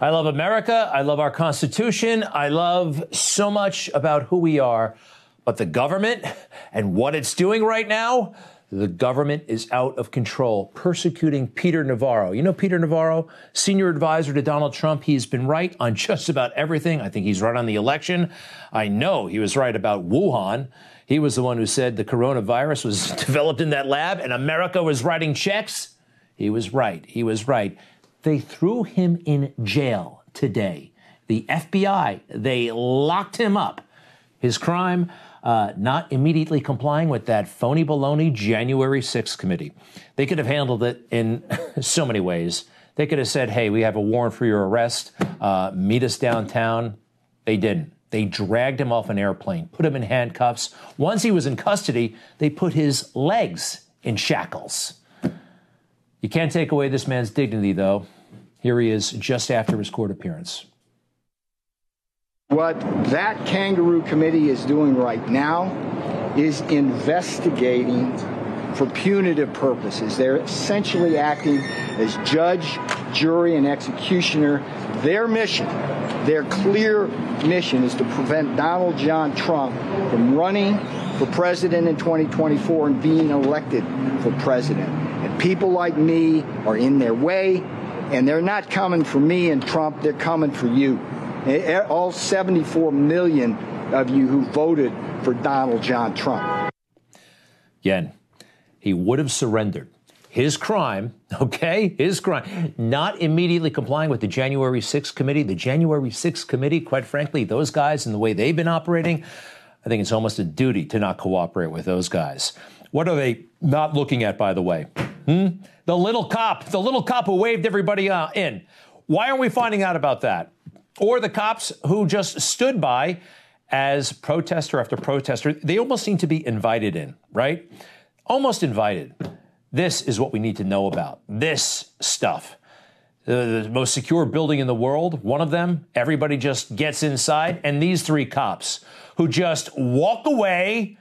I love America. I love our Constitution. I love so much about who we are. But the government and what it's doing right now, the government is out of control, persecuting Peter Navarro. You know Peter Navarro, senior advisor to Donald Trump. He's been right on just about everything. I think he's right on the election. I know he was right about Wuhan. He was the one who said the coronavirus was developed in that lab and America was writing checks. He was right. He was right. They threw him in jail today. The FBI, they locked him up. His crime, not immediately complying with that phony baloney January 6th committee. They could have handled it in so many ways. They could have said, hey, we have a warrant for your arrest. Meet us downtown. They didn't. They dragged him off an airplane, put him in handcuffs. Once he was in custody, they put his legs in shackles. You can't take away this man's dignity, though. Here he is just after his court appearance. What that kangaroo committee is doing right now is investigating for punitive purposes. They're essentially acting as judge, jury, and executioner. Their mission, their clear mission, is to prevent Donald John Trump from running for president in 2024 and being elected for president. And people like me are in their way, and they're not coming for me and Trump. They're coming for you. All 74 million of you who voted for Donald John Trump. Again, he would have surrendered. His crime, okay, his crime, not immediately complying with the January 6th committee. The January 6th committee, quite frankly, those guys and the way they've been operating, I think it's almost a duty to not cooperate with those guys. What are they not looking at, by the way? The little cop who waved everybody in. Why aren't we finding out about that? Or the cops who just stood by as protester after protester. They almost seem to be invited in, right? Almost invited. This is what we need to know about. This stuff. The most secure building in the world, one of them, everybody just gets inside. And these three cops who just walk away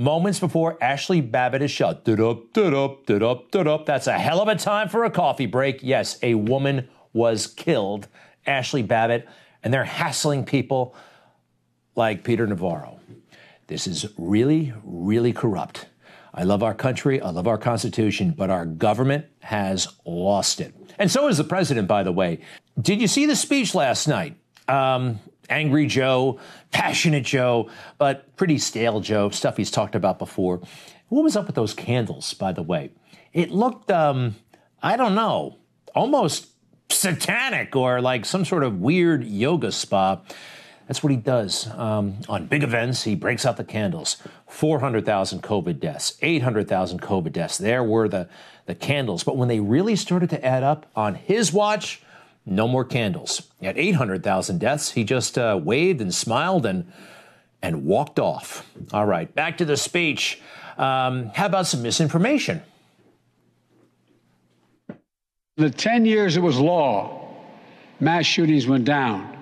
moments before Ashley Babbitt is shot. That's a hell of a time for a coffee break. Yes, a woman was killed. Ashley Babbitt, and they're hassling people like Peter Navarro. This is really, really corrupt. I love our country. I love our Constitution, but our government has lost it. And so is the president, by the way. Did you see the speech last night? Angry Joe, passionate Joe, but pretty stale Joe, stuff he's talked about before. What was up with those candles, by the way? It looked, I don't know, almost satanic or like some sort of weird yoga spa. That's what he does. On big events, he breaks out the candles. 400,000 COVID deaths, 800,000 COVID deaths. There were the candles. But when they really started to add up on his watch, no more candles. At 800,000 deaths, he just waved and smiled and walked off. All right, back to the speech. How about some misinformation? The 10 years it was law, mass shootings went down.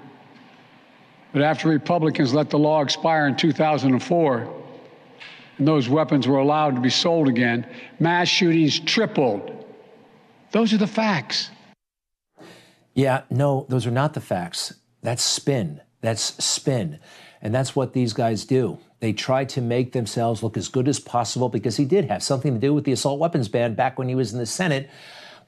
But after Republicans let the law expire in 2004, and those weapons were allowed to be sold again, mass shootings tripled. Those are the facts. Yeah, no, those are not the facts. That's spin. That's spin. And that's what these guys do. They try to make themselves look as good as possible because he did have something to do with the assault weapons ban back when he was in the Senate.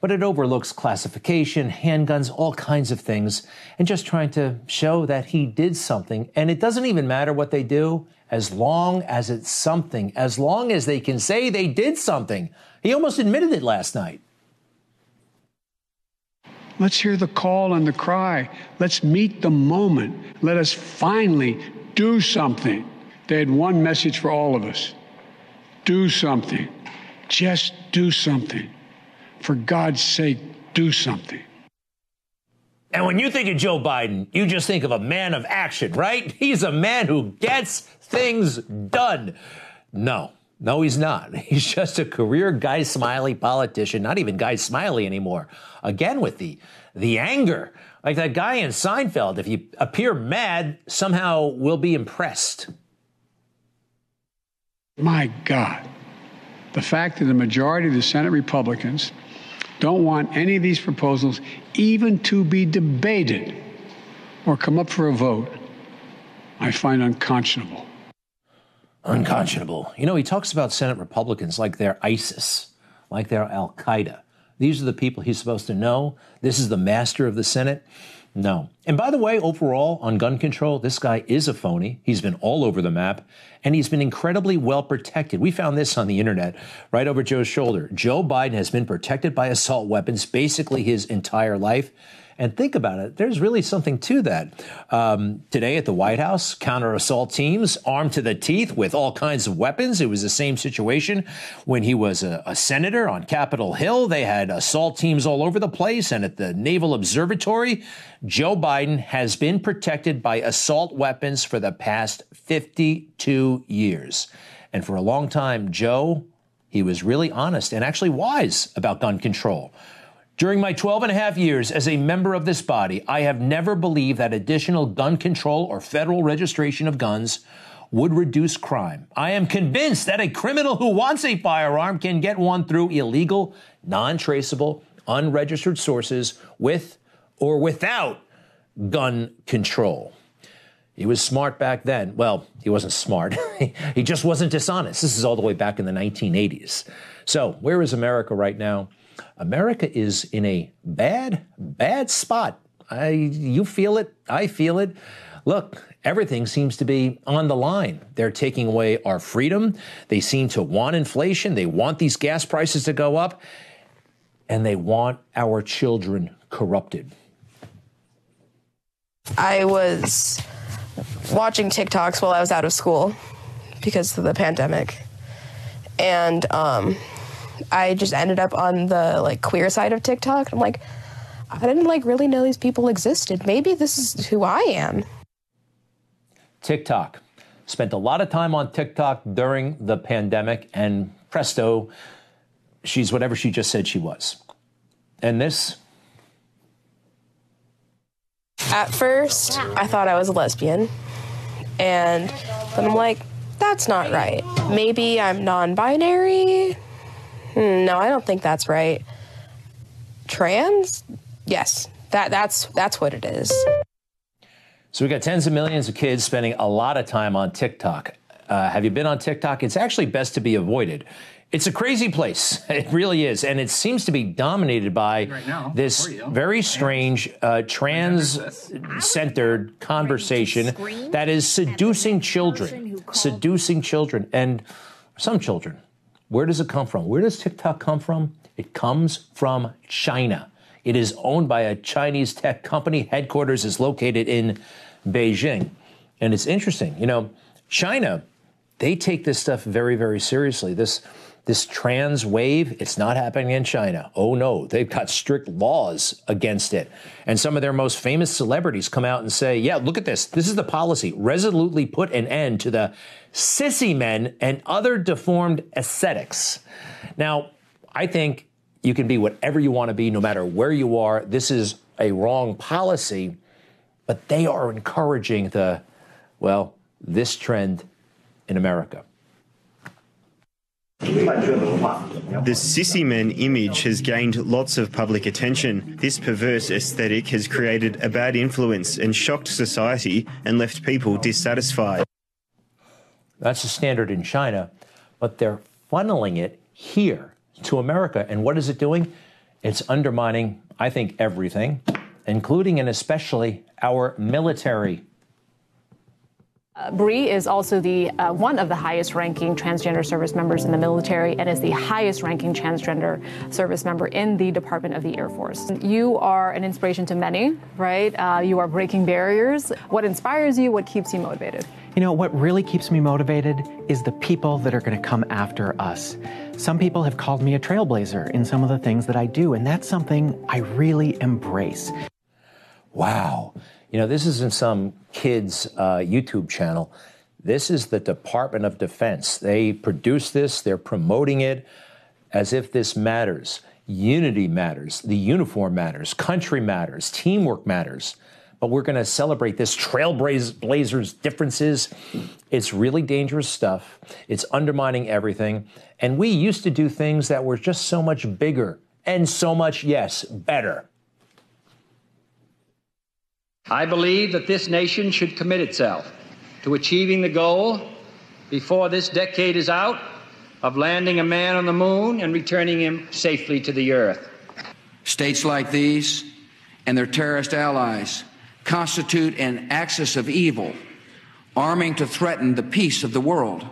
But it overlooks classification, handguns, all kinds of things, and just trying to show that he did something. And it doesn't even matter what they do as long as it's something, as long as they can say they did something. He almost admitted it last night. Let's hear the call and the cry. Let's meet the moment. Let us finally do something. They had one message for all of us. Do something. Just do something. For God's sake, do something. And when you think of Joe Biden, you just think of a man of action, right? He's a man who gets things done. No, he's not. He's just a career Guy Smiley politician, not even Guy Smiley anymore. Again, with the anger. Like that guy in Seinfeld, if you appear mad, somehow we'll be impressed. My God. The fact that the majority of the Senate Republicans don't want any of these proposals even to be debated or come up for a vote, I find unconscionable. Unconscionable. You know, he talks about Senate Republicans like they're ISIS, like they're al-Qaeda. These are the people he's supposed to know. This is the master of the Senate. No. And by the way, overall, on gun control, this guy is a phony. He's been all over the map, and he's been incredibly well protected. We found this on the internet, right over Joe's shoulder. Joe Biden has been protected by assault weapons basically his entire life. And think about it, there's really something to that. Today at the White House, counter-assault teams armed to the teeth with all kinds of weapons. It was the same situation when he was a senator on Capitol Hill. They had assault teams all over the place. And at the Naval Observatory, Joe Biden has been protected by assault weapons for the past 52 years. And for a long time, Joe, he was really honest and actually wise about gun control. During my 12 and a half years as a member of this body, I have never believed that additional gun control or federal registration of guns would reduce crime. I am convinced that a criminal who wants a firearm can get one through illegal, non-traceable, unregistered sources with or without gun control. He was smart back then. Well, he wasn't smart. He just wasn't dishonest. This is all the way back in the 1980s. So where is America right now? America is in a bad, bad spot. You feel it. I feel it. Look, everything seems to be on the line. They're taking away our freedom. They seem to want inflation. They want these gas prices to go up. And they want our children corrupted. I was watching TikToks while I was out of school because of the pandemic. And I just ended up on the queer side of TikTok. I'm like, I didn't really know these people existed. Maybe this is who I am. TikTok. Spent a lot of time on TikTok during the pandemic, and presto, she's whatever she just said she was. And this? At first, I thought I was a lesbian. And then I'm like, that's not right. Maybe I'm non-binary. No, I don't think that's right. Trans? Yes, that's what it is. So we got tens of millions of kids spending a lot of time on TikTok. Have you been on TikTok? It's actually best to be avoided. It's a crazy place. It really is. And it seems to be dominated by this very strange trans-centered conversation that is seducing children. Seducing children. And some children. Where does it come from? Where does TikTok come from? It comes from China. It is owned by a Chinese tech company. Headquarters is located in Beijing. And it's interesting, you know, China, they take this stuff very, very seriously. This trans wave, it's not happening in China. Oh, no, they've got strict laws against it. And some of their most famous celebrities come out and say, yeah, look at this. This is the policy. Resolutely put an end to the sissy men and other deformed aesthetics. Now, I think you can be whatever you want to be, no matter where you are. This is a wrong policy, but they are encouraging this trend in America. The sissy man image has gained lots of public attention. This perverse aesthetic has created a bad influence and shocked society and left people dissatisfied. That's the standard in China, but they're funneling it here to America. And what is it doing? It's undermining, I think, everything, including and especially our military. Bree is also the one of the highest-ranking transgender service members in the military and is the highest-ranking transgender service member in the Department of the Air Force. You are an inspiration to many, right? You are breaking barriers. What inspires you? What keeps you motivated? You know, what really keeps me motivated is the people that are going to come after us. Some people have called me a trailblazer in some of the things that I do, and that's something I really embrace. Wow. You know, this isn't some kid's YouTube channel. This is the Department of Defense. They produce this. They're promoting it as if this matters. Unity matters. The uniform matters. Country matters. Teamwork matters. But we're going to celebrate this trailblazers' differences. It's really dangerous stuff. It's undermining everything. And we used to do things that were just so much bigger and so much, yes, better. I believe that this nation should commit itself to achieving the goal before this decade is out of landing a man on the moon and returning him safely to the earth. States like these and their terrorist allies constitute an axis of evil, arming to threaten the peace of the world.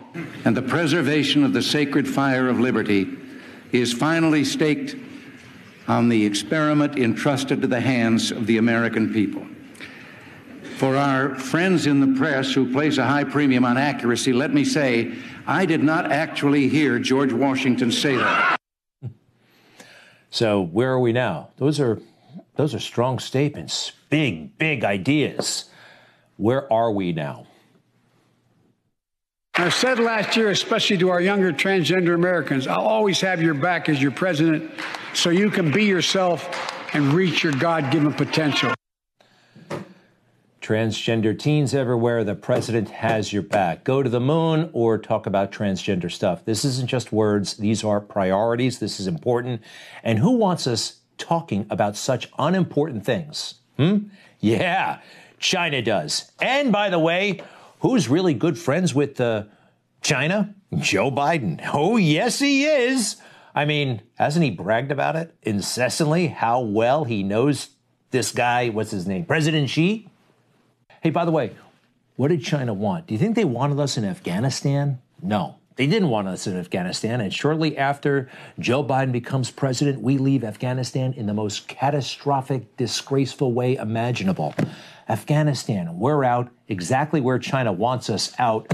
And the preservation of the sacred fire of liberty is finally staked on the experiment entrusted to the hands of the American people. For our friends in the press who place a high premium on accuracy, let me say, I did not actually hear George Washington say that. So where are we now? Those are strong statements, big ideas. Where are we now? I said last year, especially to our younger transgender Americans, I'll always have your back as your president so you can be yourself and reach your God-given potential. Transgender teens everywhere, the president has your back. Go to the moon or talk about transgender stuff. This isn't just words. These are priorities. This is important. And who wants us talking about such unimportant things? Yeah, China does. And by the way, who's really good friends with China? Joe Biden. Oh, yes, he is. I mean, hasn't he bragged about it incessantly? How well he knows this guy, what's his name, President Xi? Hey, by the way, what did China want? Do you think they wanted us in Afghanistan? No, they didn't want us in Afghanistan. And shortly after Joe Biden becomes president, we leave Afghanistan in the most catastrophic, disgraceful way imaginable. Afghanistan, we're out exactly where China wants us out.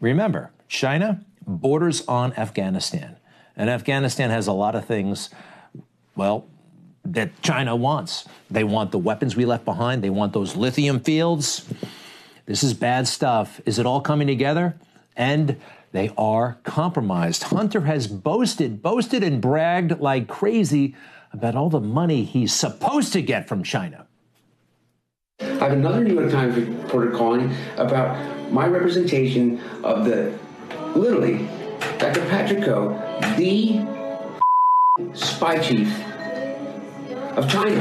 Remember, China borders on Afghanistan. And Afghanistan has a lot of things, well, that China wants. They want the weapons we left behind. They want those lithium fields. This is bad stuff. Is it all coming together? And they are compromised. Hunter has boasted and bragged like crazy about all the money he's supposed to get from China. I have another New York Times reporter calling about my representation of the, literally, Dr. Patrick O, the spy chief of China,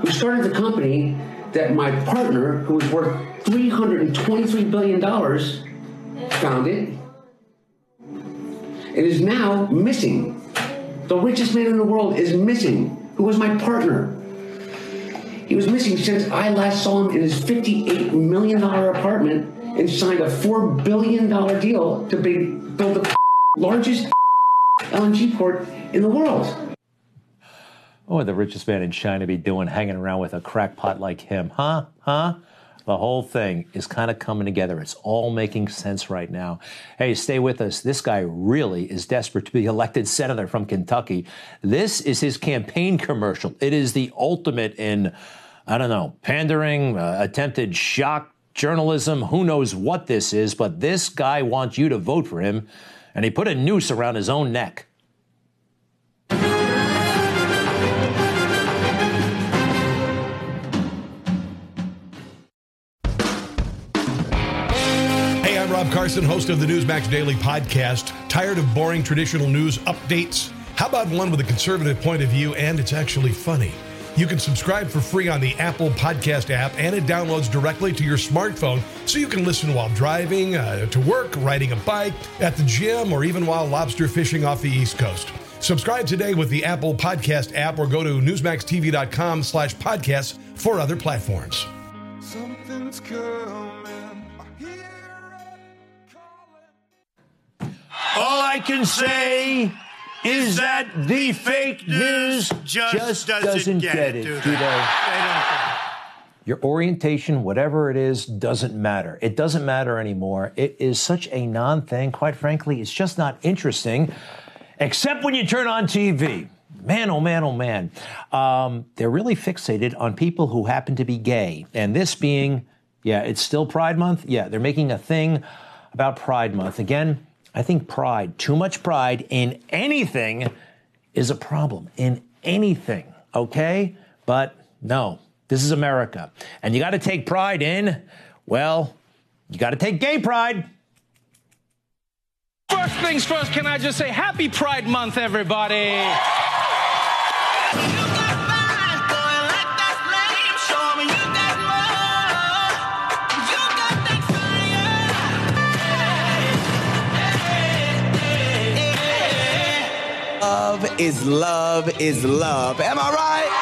who started the company that my partner, who was worth $323 billion, founded, and is now missing. The richest man in the world is missing, who was my partner. He was missing since I last saw him in his $58 million apartment and signed a $4 billion deal to build the largest LNG port in the world. What would the richest man in China be doing hanging around with a crackpot like him? Huh? The whole thing is kind of coming together. It's all making sense right now. Hey, stay with us. This guy really is desperate to be elected senator from Kentucky. This is his campaign commercial. It is the ultimate in, I don't know, pandering, attempted shock journalism. Who knows what this is, but this guy wants you to vote for him, and he put a noose around his own neck. Carson, host of the Newsmax Daily Podcast. Tired of boring traditional news updates? How about one with a conservative point of view and it's actually funny? You can subscribe for free on the Apple Podcast app and it downloads directly to your smartphone so you can listen while driving, to work, riding a bike, at the gym, or even while lobster fishing off the East Coast. Subscribe today with the Apple Podcast app or go to newsmaxtv.com/podcasts for other platforms. Something's coming. All I can say is that the fake news just doesn't get it, do they? Your orientation, whatever it is, doesn't matter. It doesn't matter anymore. It is such a non-thing. Quite frankly, it's just not interesting, except when you turn on TV. Man, oh, man, oh, man. They're really fixated on people who happen to be gay. And this being, it's still Pride Month. Yeah, they're making a thing about Pride Month. Again, I think pride, too much pride in anything is a problem, in anything, okay? But no, this is America. And you got to take pride in, well, you got to take gay pride. First things first, can I just say happy Pride Month, everybody? Love is love is love. Am I right?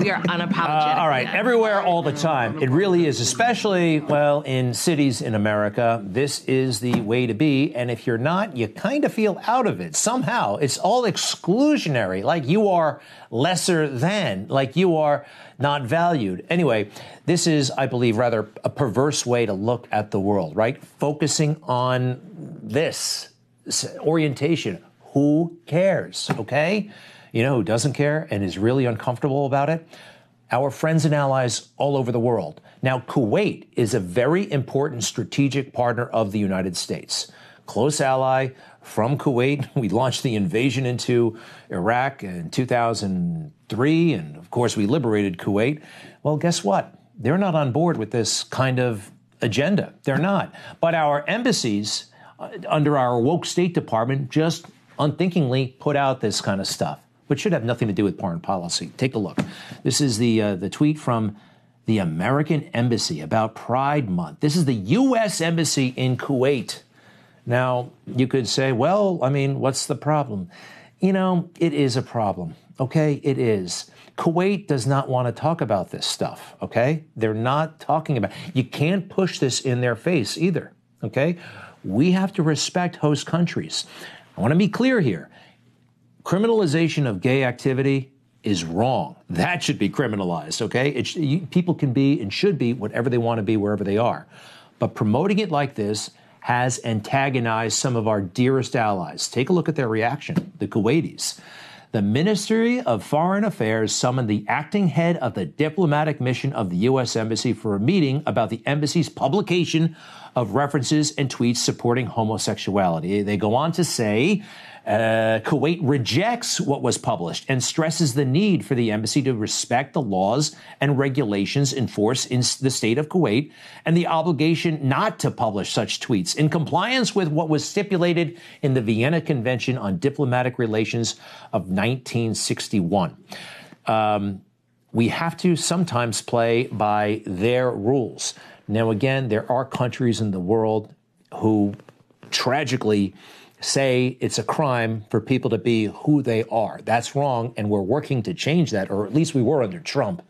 We are unapologetic. All right. Everywhere, all the time. It really is, especially, well, in cities in America. This is the way to be. And if you're not, you kind of feel out of it. Somehow, it's all exclusionary, like you are lesser than, like you are not valued. Anyway, this is, I believe, rather a perverse way to look at the world, right? Focusing on this orientation. Who cares? Okay? You know who doesn't care and is really uncomfortable about it? Our friends and allies all over the world. Now, Kuwait is a very important strategic partner of the United States. Close ally from Kuwait. We launched the invasion into Iraq in 2003, and of course we liberated Kuwait. Well, guess what? They're not on board with this kind of agenda. They're not. But our embassies under our woke State Department just unthinkingly put out this kind of stuff, which should have nothing to do with foreign policy. Take a look. This is the tweet from the American Embassy about Pride Month. This is the U.S. Embassy in Kuwait. Now, you could say, well, I mean, what's the problem? You know, it is a problem, okay? It is. Kuwait does not want to talk about this stuff, okay? They're not talking about it. You can't push this in their face either, okay? We have to respect host countries. I want to be clear here. Criminalization of gay activity is wrong. That should be criminalized, okay? People can be and should be whatever they want to be wherever they are. But promoting it like this has antagonized some of our dearest allies. Take a look at their reaction, the Kuwaitis. The Ministry of Foreign Affairs summoned the acting head of the diplomatic mission of the U.S. Embassy for a meeting about the embassy's publication of references and tweets supporting homosexuality. They go on to say, Kuwait rejects what was published and stresses the need for the embassy to respect the laws and regulations in force in the state of Kuwait and the obligation not to publish such tweets in compliance with what was stipulated in the Vienna Convention on Diplomatic Relations of 1961. We have to sometimes play by their rules. Now, again, there are countries in the world who tragically say it's a crime for people to be who they are. That's wrong, and we're working to change that, or at least we were under Trump.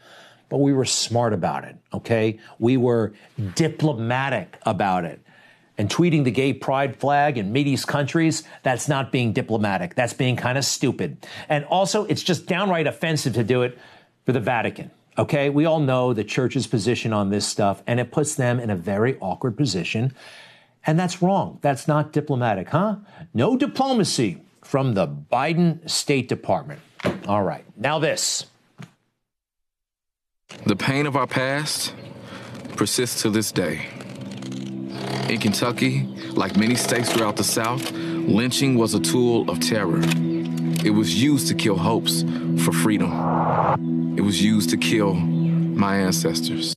But we were smart about it, okay? We were diplomatic about it. And tweeting the gay pride flag in Mideast countries, that's not being diplomatic. That's being kind of stupid. And also, it's just downright offensive to do it for the Vatican, okay? We all know the church's position on this stuff, and it puts them in a very awkward position. And that's wrong. That's not diplomatic, huh? No diplomacy from the Biden State Department. All right. Now this. The pain of our past persists to this day. In Kentucky, like many states throughout the South, lynching was a tool of terror. It was used to kill hopes for freedom. It was used to kill my ancestors.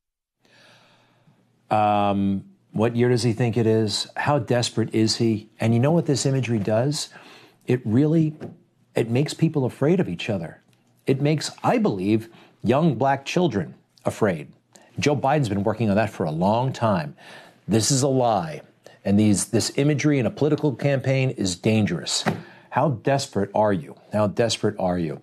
What year does he think it is? How desperate is he? And you know what this imagery does? It makes people afraid of each other. It makes, I believe, young black children afraid. Joe Biden's been working on that for a long time. This is a lie. And this imagery in a political campaign is dangerous. How desperate are you? How desperate are you?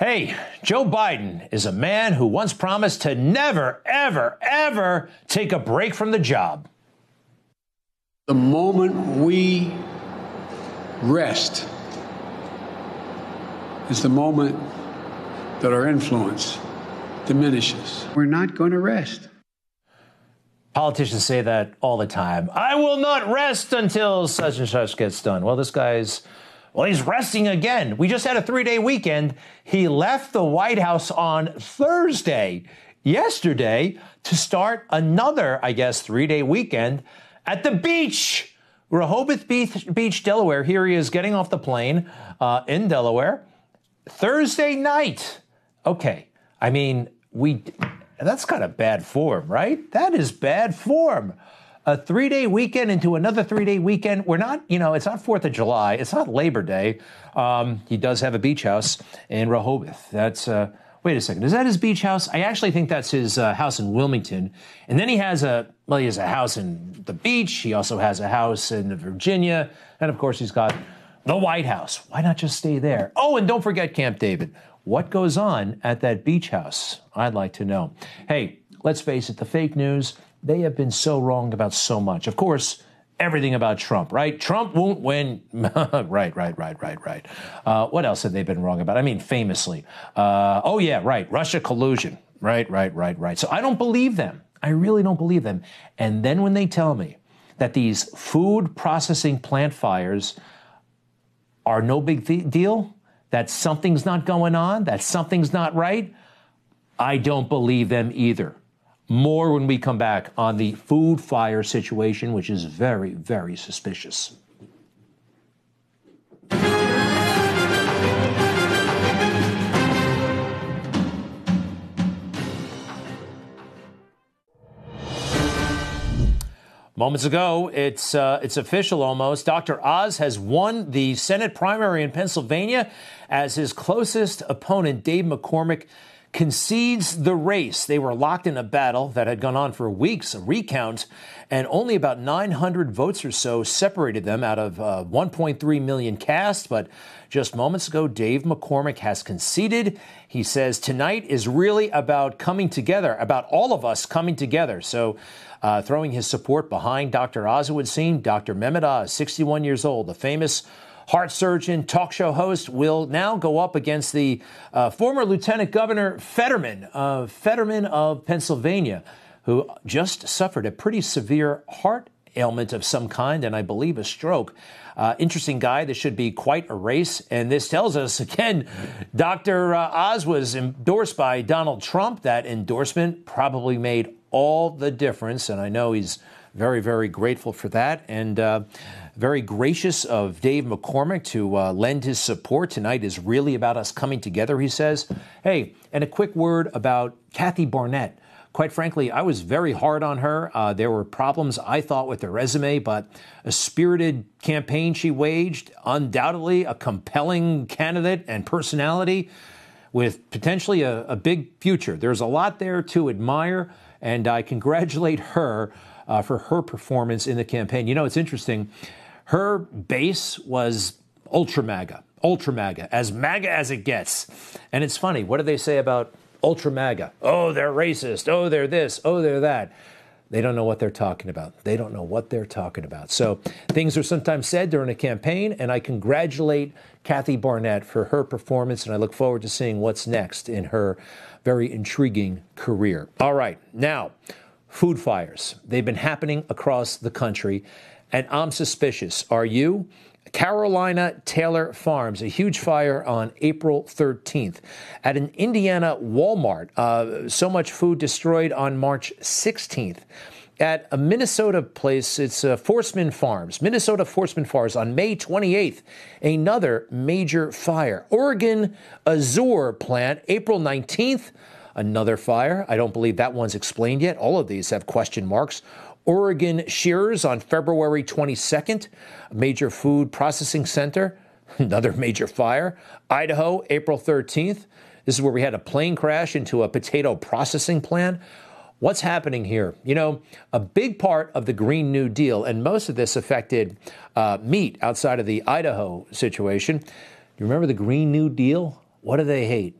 Hey, Joe Biden is a man who once promised to never, ever, ever take a break from the job. The moment we rest is the moment that our influence diminishes. We're not going to rest. Politicians say that all the time. I will not rest until such and such gets done. Well, this guy's, well, he's resting again. We just had a 3-day weekend. He left the White House on Thursday, yesterday, to start another, I guess, 3-day weekend at the beach. Rehoboth Beach, Delaware. Here he is getting off the plane in Delaware. Thursday night. Okay. I mean, And that's kind of bad form, right? That is bad form. A three-day weekend into another three-day weekend. We're not, you know, it's not 4th of July. It's not Labor Day. He does have a beach house in Rehoboth. That's, wait a second, is that his beach house? I actually think that's his house in Wilmington. And then he has he has a house in the beach. He also has a house in Virginia. And, of course, he's got the White House. Why not just stay there? Oh, and don't forget Camp David. What goes on at that beach house? I'd like to know. Hey, let's face it, the fake news, they have been so wrong about so much. Of course, everything about Trump, right? Trump won't win. Right. What else have they been wrong about? I mean, famously. Russia collusion. Right. So I don't believe them. I really don't believe them. And then when they tell me that these food processing plant fires are no big deal, that something's not going on, that something's not right, I don't believe them either. More when we come back on the food fire situation, which is very, very suspicious. Moments ago, it's official almost. Dr. Oz has won the Senate primary in Pennsylvania as his closest opponent, Dave McCormick, concedes the race. They were locked in a battle that had gone on for weeks, a recount, and only about 900 votes or so separated them out of 1.3 million cast. But just moments ago, Dave McCormick has conceded. He says tonight is really about coming together, about all of us coming together. So throwing his support behind Dr. Oz, it would seem. Dr. Mehmet Oz, 61 years old, the famous heart surgeon, talk show host, will now go up against the former Lieutenant Governor Fetterman of Pennsylvania, who just suffered a pretty severe heart ailment of some kind, and I believe a stroke. Interesting guy. This should be quite a race. And this tells us, again, Dr. Oz was endorsed by Donald Trump. That endorsement probably made all the difference, and I know he's very, very grateful for that, and very gracious of Dave McCormick to lend his support. Tonight is really about us coming together, he says. Hey, and a quick word about Kathy Barnett. Quite frankly, I was very hard on her. There were problems, I thought, with her resume, but a spirited campaign she waged, undoubtedly a compelling candidate and personality with potentially a big future. There's a lot there to admire, and I congratulate her for her performance in the campaign. You know, it's interesting. Her base was ultra MAGA, as MAGA as it gets. And it's funny. What do they say about ultra MAGA? Oh, they're racist. Oh, they're this. Oh, they're that. They don't know what they're talking about. So things are sometimes said during a campaign, and I congratulate Kathy Barnett for her performance, and I look forward to seeing what's next in her very intriguing career. All right. Now, food fires. They've been happening across the country, and I'm suspicious. Are you? Carolina Taylor Farms, a huge fire on April 13th at an Indiana Walmart. So much food destroyed on March 16th. At a Minnesota place, it's Forceman Farms, Minnesota Forceman Farms, on May 28th, another major fire. Oregon Azure Plant, April 19th. Another fire. I don't believe that one's explained yet. All of these have question marks. Oregon Shears on February 22nd, a major food processing center. Another major fire. Idaho, April 13th. This is where we had a plane crash into a potato processing plant. What's happening here? You know, a big part of the Green New Deal, and most of this affected meat outside of the Idaho situation. You remember the Green New Deal? What do they hate?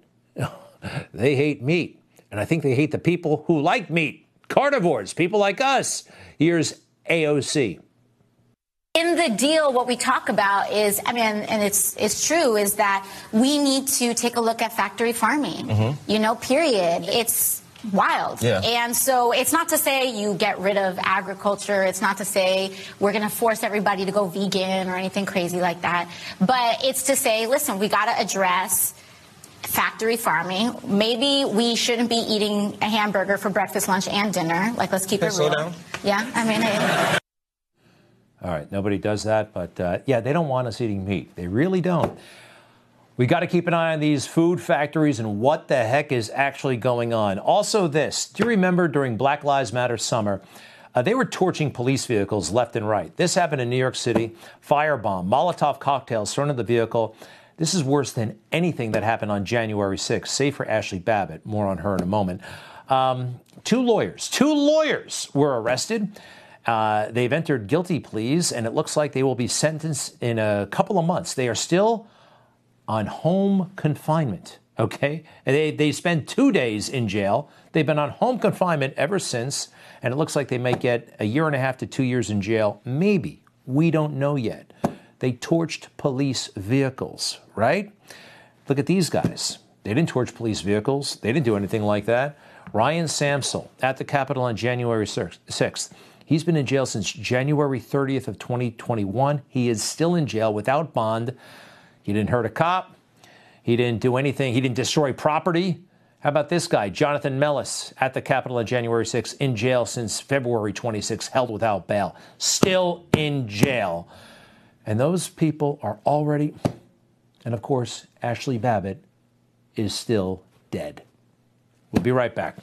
They hate meat, and I think they hate the people who like meat, carnivores, people like us. Here's AOC. In the deal, what we talk about is, it's true, is that we need to take a look at factory farming, period. It's wild. Yeah. And so it's not to say you get rid of agriculture. It's not to say we're going to force everybody to go vegan or anything crazy like that. But it's to say, listen, we got to address factory farming. Maybe we shouldn't be eating a hamburger for breakfast, lunch, and dinner. Like, let's keep it real. Down. Yeah, all right, nobody does that, but yeah, they don't want us eating meat. They really don't. We got to keep an eye on these food factories and what the heck is actually going on. Also this, do you remember during Black Lives Matter summer, they were torching police vehicles left and right. This happened in New York City. Firebomb, Molotov cocktails thrown at the vehicle. This is worse than anything that happened on January 6th, save for Ashley Babbitt. More on her in a moment. Two lawyers were arrested. They've entered guilty pleas, and it looks like they will be sentenced in a couple of months. They are still on home confinement, okay? And they spent 2 days in jail. They've been on home confinement ever since, and it looks like they may get 1.5 to 2 years in jail. Maybe. We don't know yet. They torched police vehicles, right? Look at these guys. They didn't torch police vehicles. They didn't do anything like that. Ryan Samsel at the Capitol on January 6th. He's been in jail since January 30th of 2021. He is still in jail without bond. He didn't hurt a cop. He didn't do anything. He didn't destroy property. How about this guy, Jonathan Mellis, at the Capitol on January 6th, in jail since February 26th, held without bail. Still in jail. And those people are already, and of course, Ashley Babbitt is still dead. We'll be right back.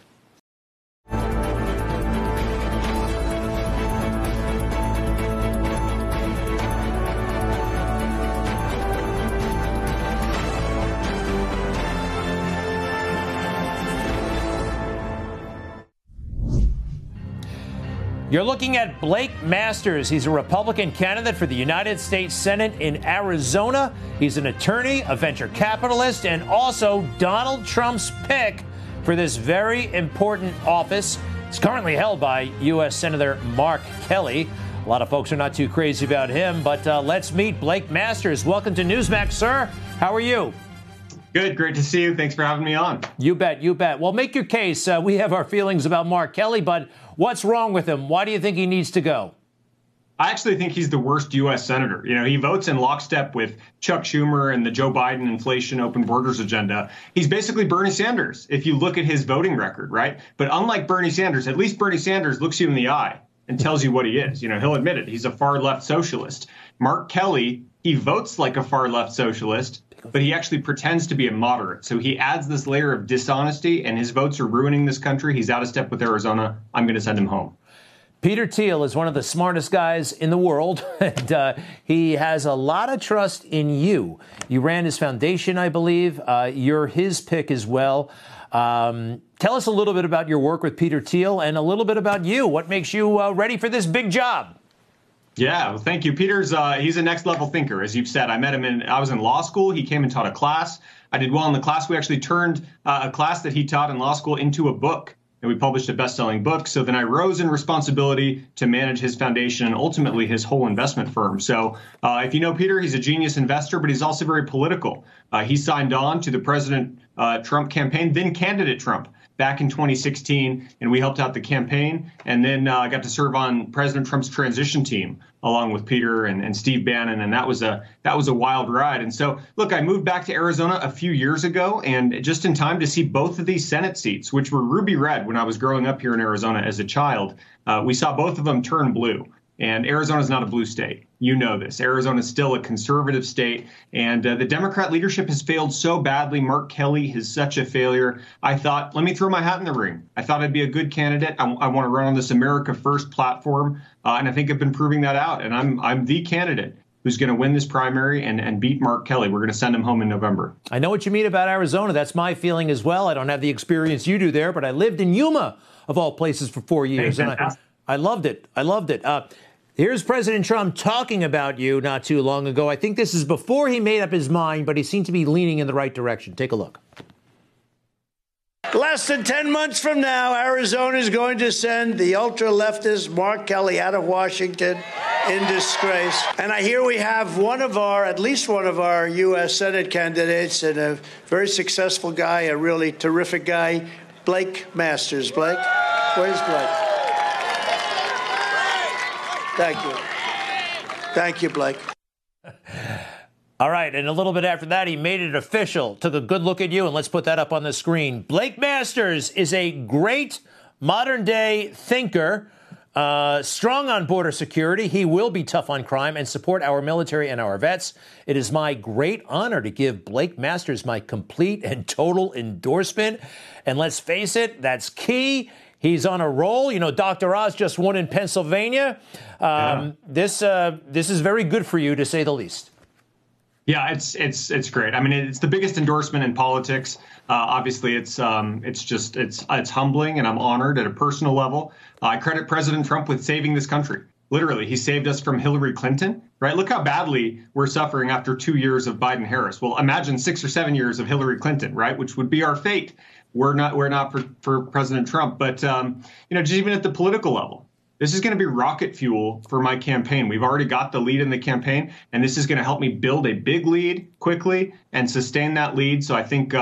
You're looking at Blake Masters. He's a Republican candidate for the United States Senate in Arizona. He's an attorney, a venture capitalist, and also Donald Trump's pick for this very important office. It's currently held by U.S. Senator Mark Kelly. A lot of folks are not too crazy about him, but let's meet Blake Masters. Welcome to Newsmax, sir. How are you? Good. Great to see you. Thanks for having me on. You bet. You bet. Well, make your case. We have our feelings about Mark Kelly, but what's wrong with him? Why do you think he needs to go? I actually think he's the worst U.S. senator. You know, he votes in lockstep with Chuck Schumer and the Joe Biden inflation open borders agenda. He's basically Bernie Sanders, if you look at his voting record, right? But unlike Bernie Sanders, at least Bernie Sanders looks you in the eye and tells you what he is. You know, he'll admit it. He's a far left socialist. Mark Kelly, he votes like a far left socialist, but he actually pretends to be a moderate. So he adds this layer of dishonesty, and his votes are ruining this country. He's out of step with Arizona. I'm going to send him home. Peter Thiel is one of the smartest guys in the world, and he has a lot of trust in you. You ran his foundation, I believe. You're his pick as well. Tell us a little bit about your work with Peter Thiel and a little bit about you. What makes you ready for this big job? Yeah, well, thank you. Peter's he's a next level thinker, as you've said. I met him I was in law school. He came and taught a class. I did well in the class. We actually turned a class that he taught in law school into a book, and we published a best-selling book. So then I rose in responsibility to manage his foundation and ultimately his whole investment firm. So if you know Peter, he's a genius investor, but he's also very political. He signed on to the President Trump campaign, then candidate Trump, back in 2016, and we helped out the campaign. And then I got to serve on President Trump's transition team, along with Peter and Steve Bannon, and that was a wild ride. And so, look, I moved back to Arizona a few years ago, and just in time to see both of these Senate seats, which were ruby red when I was growing up here in Arizona as a child. We saw both of them turn blue. And Arizona is not a blue state. You know this. Arizona is still a conservative state. And the Democrat leadership has failed so badly. Mark Kelly is such a failure. I thought, let me throw my hat in the ring. I thought I'd be a good candidate. I want to run on this America First platform. And I think I've been proving that out. And I'm the candidate who's going to win this primary and beat Mark Kelly. We're going to send him home in November. I know what you mean about Arizona. That's my feeling as well. I don't have the experience you do there, but I lived in Yuma, of all places, for 4 years. And I loved it. I loved it. Here's President Trump talking about you not too long ago. I think this is before he made up his mind, but he seemed to be leaning in the right direction. Take a look. Less than 10 months from now, Arizona is going to send the ultra-leftist Mark Kelly out of Washington in disgrace. And I hear we have at least one of our U.S. Senate candidates and a very successful guy, a really terrific guy, Blake Masters. Blake, where's Blake? Thank you. Thank you, Blake. All right. And a little bit after that, he made it official, took a good look at you. And let's put that up on the screen. Blake Masters is a great modern day thinker. Strong on border security. He will be tough on crime and support our military and our vets. It is my great honor to give Blake Masters my complete and total endorsement. And let's face it, that's key. He's on a roll. You know, Dr. Oz just won in Pennsylvania. This is very good for you, to say the least. Yeah, it's great. I mean, it's the biggest endorsement in politics. Obviously, it's humbling, and I'm honored at a personal level. I credit President Trump with saving this country. Literally, he saved us from Hillary Clinton. Right? Look how badly we're suffering after 2 years of Biden-Harris. Well, imagine 6 or 7 years of Hillary Clinton, right? Which would be our fate. We're not for President Trump, but just even at the political level. This is going to be rocket fuel for my campaign. We've already got the lead in the campaign, and this is going to help me build a big lead quickly and sustain that lead. So I think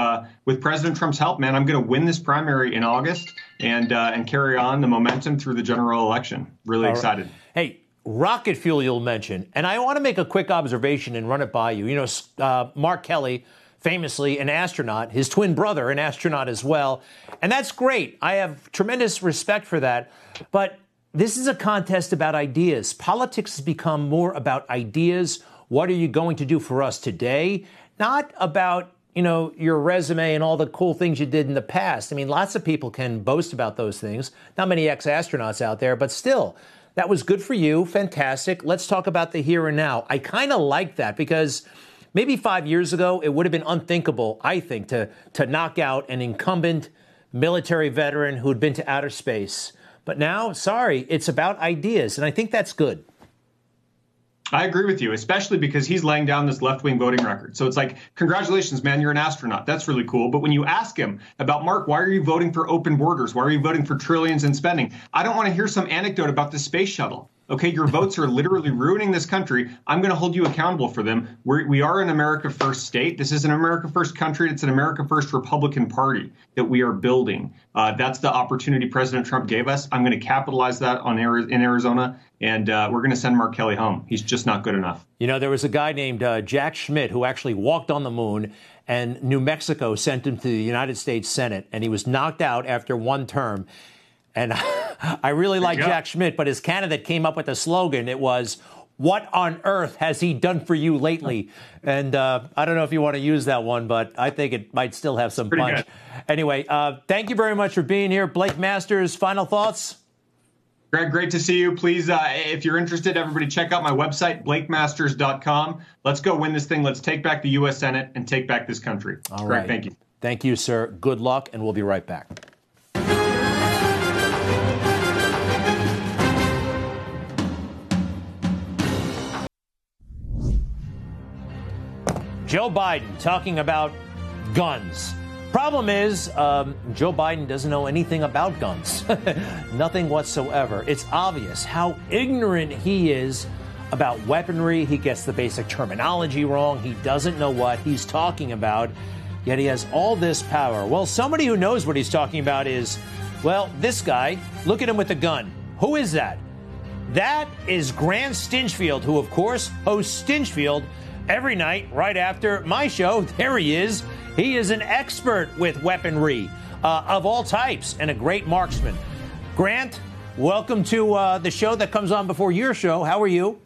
with President Trump's help, man, I'm going to win this primary in August and carry on the momentum through the general election. Really excited. Hey, rocket fuel you'll mention. And I want to make a quick observation and run it by you. You know, Mark Kelly, famously an astronaut, his twin brother, an astronaut as well. And that's great. I have tremendous respect for that. But this is a contest about ideas. Politics has become more about ideas. What are you going to do for us today? Not about, your resume and all the cool things you did in the past. I mean, lots of people can boast about those things. Not many ex-astronauts out there, but still, that was good for you. Fantastic. Let's talk about the here and now. I kind of like that because maybe 5 years ago, it would have been unthinkable, I think, to knock out an incumbent military veteran who'd been to outer space. But now, sorry, it's about ideas, and I think that's good. I agree with you, especially because he's laying down this left-wing voting record. So it's like, congratulations, man, you're an astronaut. That's really cool. But when you ask him about, Mark, why are you voting for open borders? Why are you voting for trillions in spending? I don't want to hear some anecdote about the space shuttle. Okay, your votes are literally ruining this country. I'm going to hold you accountable for them. We are an America First state. This is an America First country. It's an America First Republican Party that we are building. That's the opportunity President Trump gave us. I'm going to capitalize that in Arizona, and we're going to send Mark Kelly home. He's just not good enough. You know, there was a guy named Jack Schmidt who actually walked on the moon, and New Mexico sent him to the United States Senate, and he was knocked out after one term. And I really like Jack Schmidt, but his candidate came up with a slogan. It was, what on earth has he done for you lately? And I don't know if you want to use that one, but I think it might still have some punch. Good. Anyway, thank you very much for being here. Blake Masters, final thoughts? Greg, great to see you. Please, if you're interested, everybody check out my website, blakemasters.com. Let's go win this thing. Let's take back the U.S. Senate and take back this country. All right. Greg, thank you. Thank you, sir. Good luck, and we'll be right back. Joe Biden talking about guns. Problem is, Joe Biden doesn't know anything about guns. Nothing whatsoever. It's obvious how ignorant he is about weaponry. He gets the basic terminology wrong. He doesn't know what he's talking about, yet he has all this power. Well, somebody who knows what he's talking about is, well, this guy. Look at him with a gun. Who is that? That is Grant Stinchfield, who, of course, hosts Stinchfield every night, right after my show. There he is. He is an expert with weaponry of all types and a great marksman. Grant, welcome to the show that comes on before your show. How are you?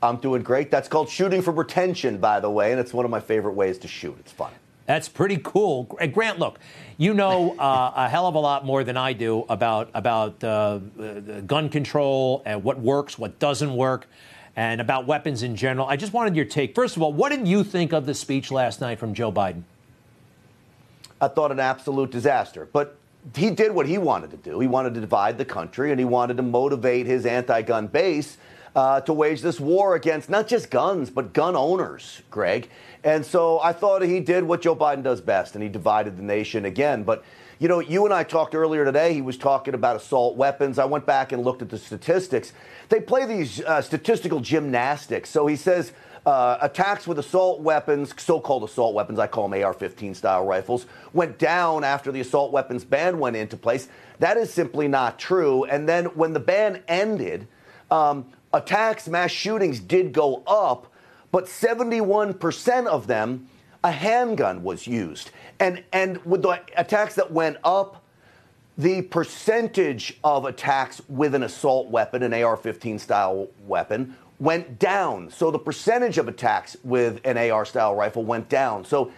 I'm doing great. That's called shooting for retention, by the way, and it's one of my favorite ways to shoot. It's fun. That's pretty cool. Grant, look, you know a hell of a lot more than I do about gun control and what works, what doesn't work, and about weapons in general. I just wanted your take. First of all, what did you think of the speech last night from Joe Biden? I thought an absolute disaster. But he did what he wanted to do. He wanted to divide the country, and he wanted to motivate his anti-gun base to wage this war against not just guns, but gun owners, Greg. And so I thought he did what Joe Biden does best, and he divided the nation again. But you know, you and I talked earlier today. He was talking about assault weapons. I went back and looked at the statistics. They play these statistical gymnastics. So he says attacks with assault weapons, so-called assault weapons, I call them AR-15 style rifles, went down after the assault weapons ban went into place. That is simply not true. And then when the ban ended, attacks, mass shootings did go up, but 71% of them, a handgun was used. And with the attacks that went up, the percentage of attacks with an assault weapon, an AR-15 style weapon, went down. So the percentage of attacks with an AR style rifle went down. So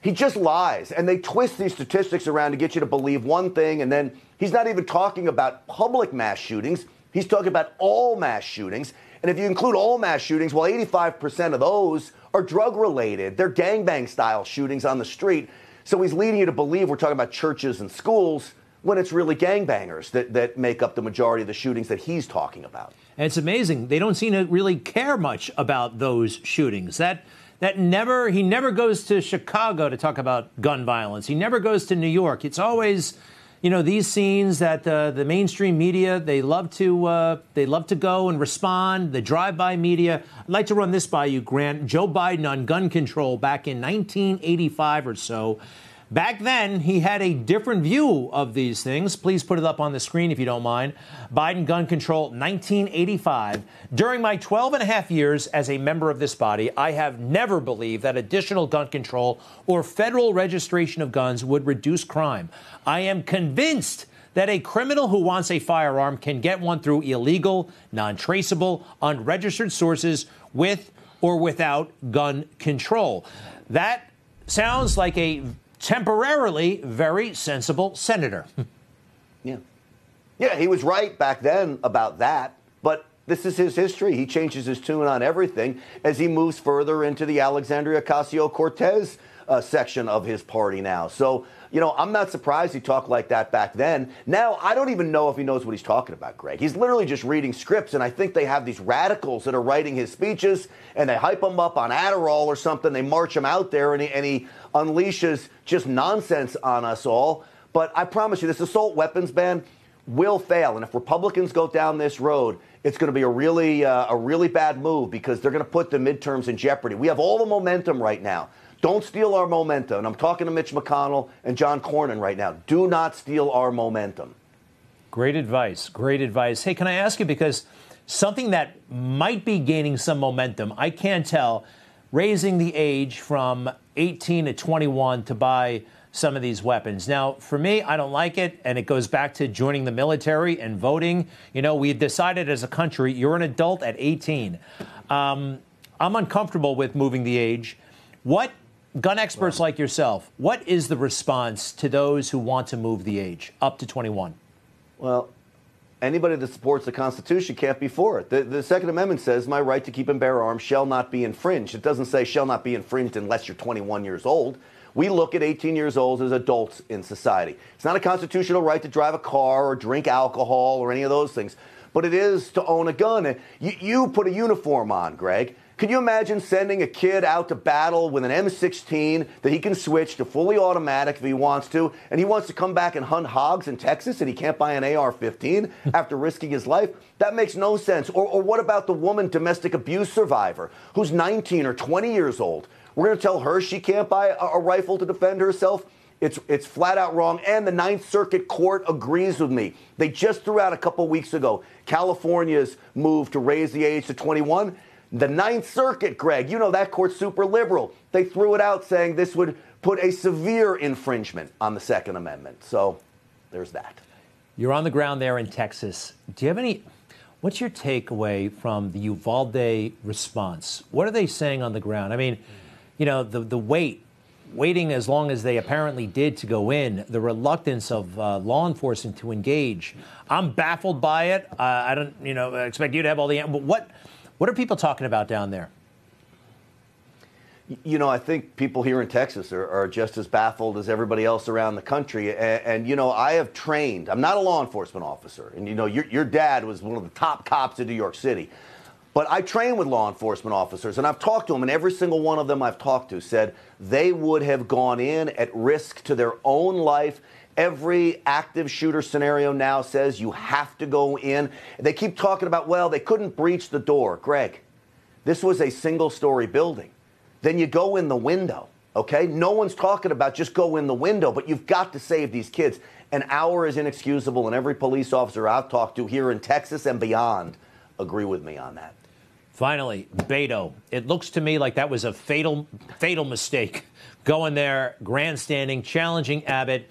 he just lies, and they twist these statistics around to get you to believe one thing, and then he's not even talking about public mass shootings. He's talking about all mass shootings. And if you include all mass shootings, well, 85% of those are drug-related. They're gangbang-style shootings on the street. So he's leading you to believe we're talking about churches and schools when it's really gangbangers that make up the majority of the shootings that he's talking about. And it's amazing. They don't seem to really care much about those shootings. He never goes to Chicago to talk about gun violence. He never goes to New York. It's always, you know, these scenes that the mainstream media, they love to go and respond, the drive-by media. I'd like to run this by you, Grant. Joe Biden on gun control back in 1985 or so. Back then, he had a different view of these things. Please put it up on the screen if you don't mind. Biden gun control, 1985. During my 12 and a half years as a member of this body, I have never believed that additional gun control or federal registration of guns would reduce crime. I am convinced that a criminal who wants a firearm can get one through illegal, non-traceable, unregistered sources with or without gun control. That sounds like a temporarily very sensible senator. Yeah, he was right back then about that, but this is his history. He changes his tune on everything as he moves further into the Alexandria Ocasio-Cortez section of his party now. So, you know, I'm not surprised he talked like that back then. Now, I don't even know if he knows what he's talking about, Greg. He's literally just reading scripts, and I think they have these radicals that are writing his speeches, and they hype him up on Adderall or something. They march him out there, and he unleashes just nonsense on us all. But I promise you, this assault weapons ban will fail. And if Republicans go down this road, it's going to be a really bad move because they're going to put the midterms in jeopardy. We have all the momentum right now. Don't steal our momentum. And I'm talking to Mitch McConnell and John Cornyn right now. Do not steal our momentum. Great advice. Great advice. Hey, can I ask you, because something that might be gaining some momentum, I can't tell, raising the age from 18 to 21 to buy some of these weapons. Now, for me, I don't like it, and it goes back to joining the military and voting. You know, we've decided as a country, you're an adult at 18. I'm uncomfortable with moving the age. What gun experts like yourself, what is the response to those who want to move the age up to 21? Well, anybody that supports the Constitution can't be for it. The Second Amendment says my right to keep and bear arms shall not be infringed. It doesn't say shall not be infringed unless you're 21 years old. We look at 18 years old as adults in society. It's not a constitutional right to drive a car or drink alcohol or any of those things, but it is to own a gun. You put a uniform on, Greg. Could you imagine sending a kid out to battle with an M16 that he can switch to fully automatic if he wants to, and he wants to come back and hunt hogs in Texas and he can't buy an AR-15 after risking his life? That makes no sense. Or what about the woman domestic abuse survivor who's 19 or 20 years old? We're going to tell her she can't buy a rifle to defend herself? It's flat out wrong, and the Ninth Circuit Court agrees with me. They just threw out a couple weeks ago California's move to raise the age to 21. The Ninth Circuit, Greg, you know that court's super liberal. They threw it out saying this would put a severe infringement on the Second Amendment. So there's that. You're on the ground there in Texas. What's your takeaway from the Uvalde response? What are they saying on the ground? I mean, you know, the waiting as long as they apparently did to go in, the reluctance of law enforcement to engage. I'm baffled by it. I don't, you know, expect you to have all the answers. But what are people talking about down there? You know, I think people here in Texas are just as baffled as everybody else around the country. And you know, I have trained. I'm not a law enforcement officer. And, you know, your dad was one of the top cops in New York City. But I train with law enforcement officers, and I've talked to them, and every single one of them I've talked to said they would have gone in at risk to their own life. Every active shooter scenario now says you have to go in. They keep talking about, well, they couldn't breach the door. Greg, this was a single-story building. Then you go in the window, okay? No one's talking about just go in the window, but you've got to save these kids. An hour is inexcusable, and every police officer I've talked to here in Texas and beyond agree with me on that. Finally, Beto. It looks to me like that was a fatal mistake. Going there, grandstanding, challenging Abbott.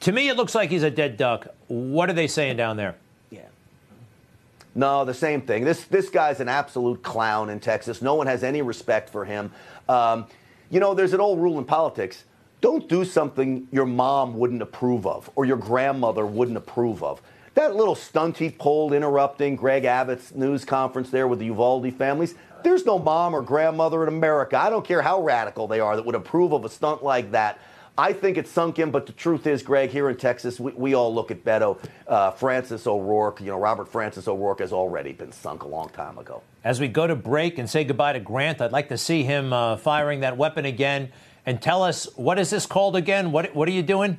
To me, it looks like he's a dead duck. What are they saying down there? Yeah. No, the same thing. This guy's an absolute clown in Texas. No one has any respect for him. You know, there's an old rule in politics. Don't do something your mom wouldn't approve of or your grandmother wouldn't approve of. That little stunt he pulled interrupting Greg Abbott's news conference there with the Uvalde families, there's no mom or grandmother in America. I don't care how radical they are that would approve of a stunt like that. I think it's sunk in, but the truth is, Greg, here in Texas, we all look at Beto, Francis O'Rourke. You know, Robert Francis O'Rourke has already been sunk a long time ago. As we go to break and say goodbye to Grant, I'd like to see him firing that weapon again. And tell us, what is this called again? What are you doing?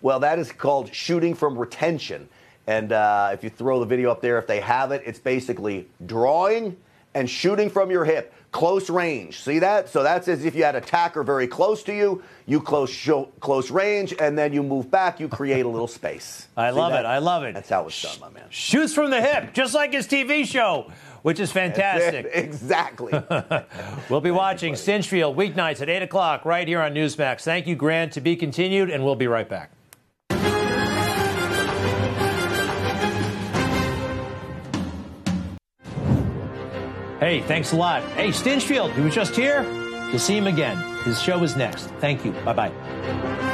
Well, that is called shooting from retention. And if you throw the video up there, if they have it, it's basically drawing and shooting from your hip. Close range. See that? So that's as if you had a tacker very close to you. You close range, and then you move back. You create a little space. I love it. I love it. That's how it's done, my man. Shoots from the hip, just like his TV show, which is fantastic. Exactly. We'll be watching Sinchfield weeknights at 8 o'clock right here on Newsmax. Thank you, Grant. To be continued, and we'll be right back. Hey, thanks a lot. Hey, Stinchfield, he was just here. To see him again. His show is next. Thank you. Bye-bye.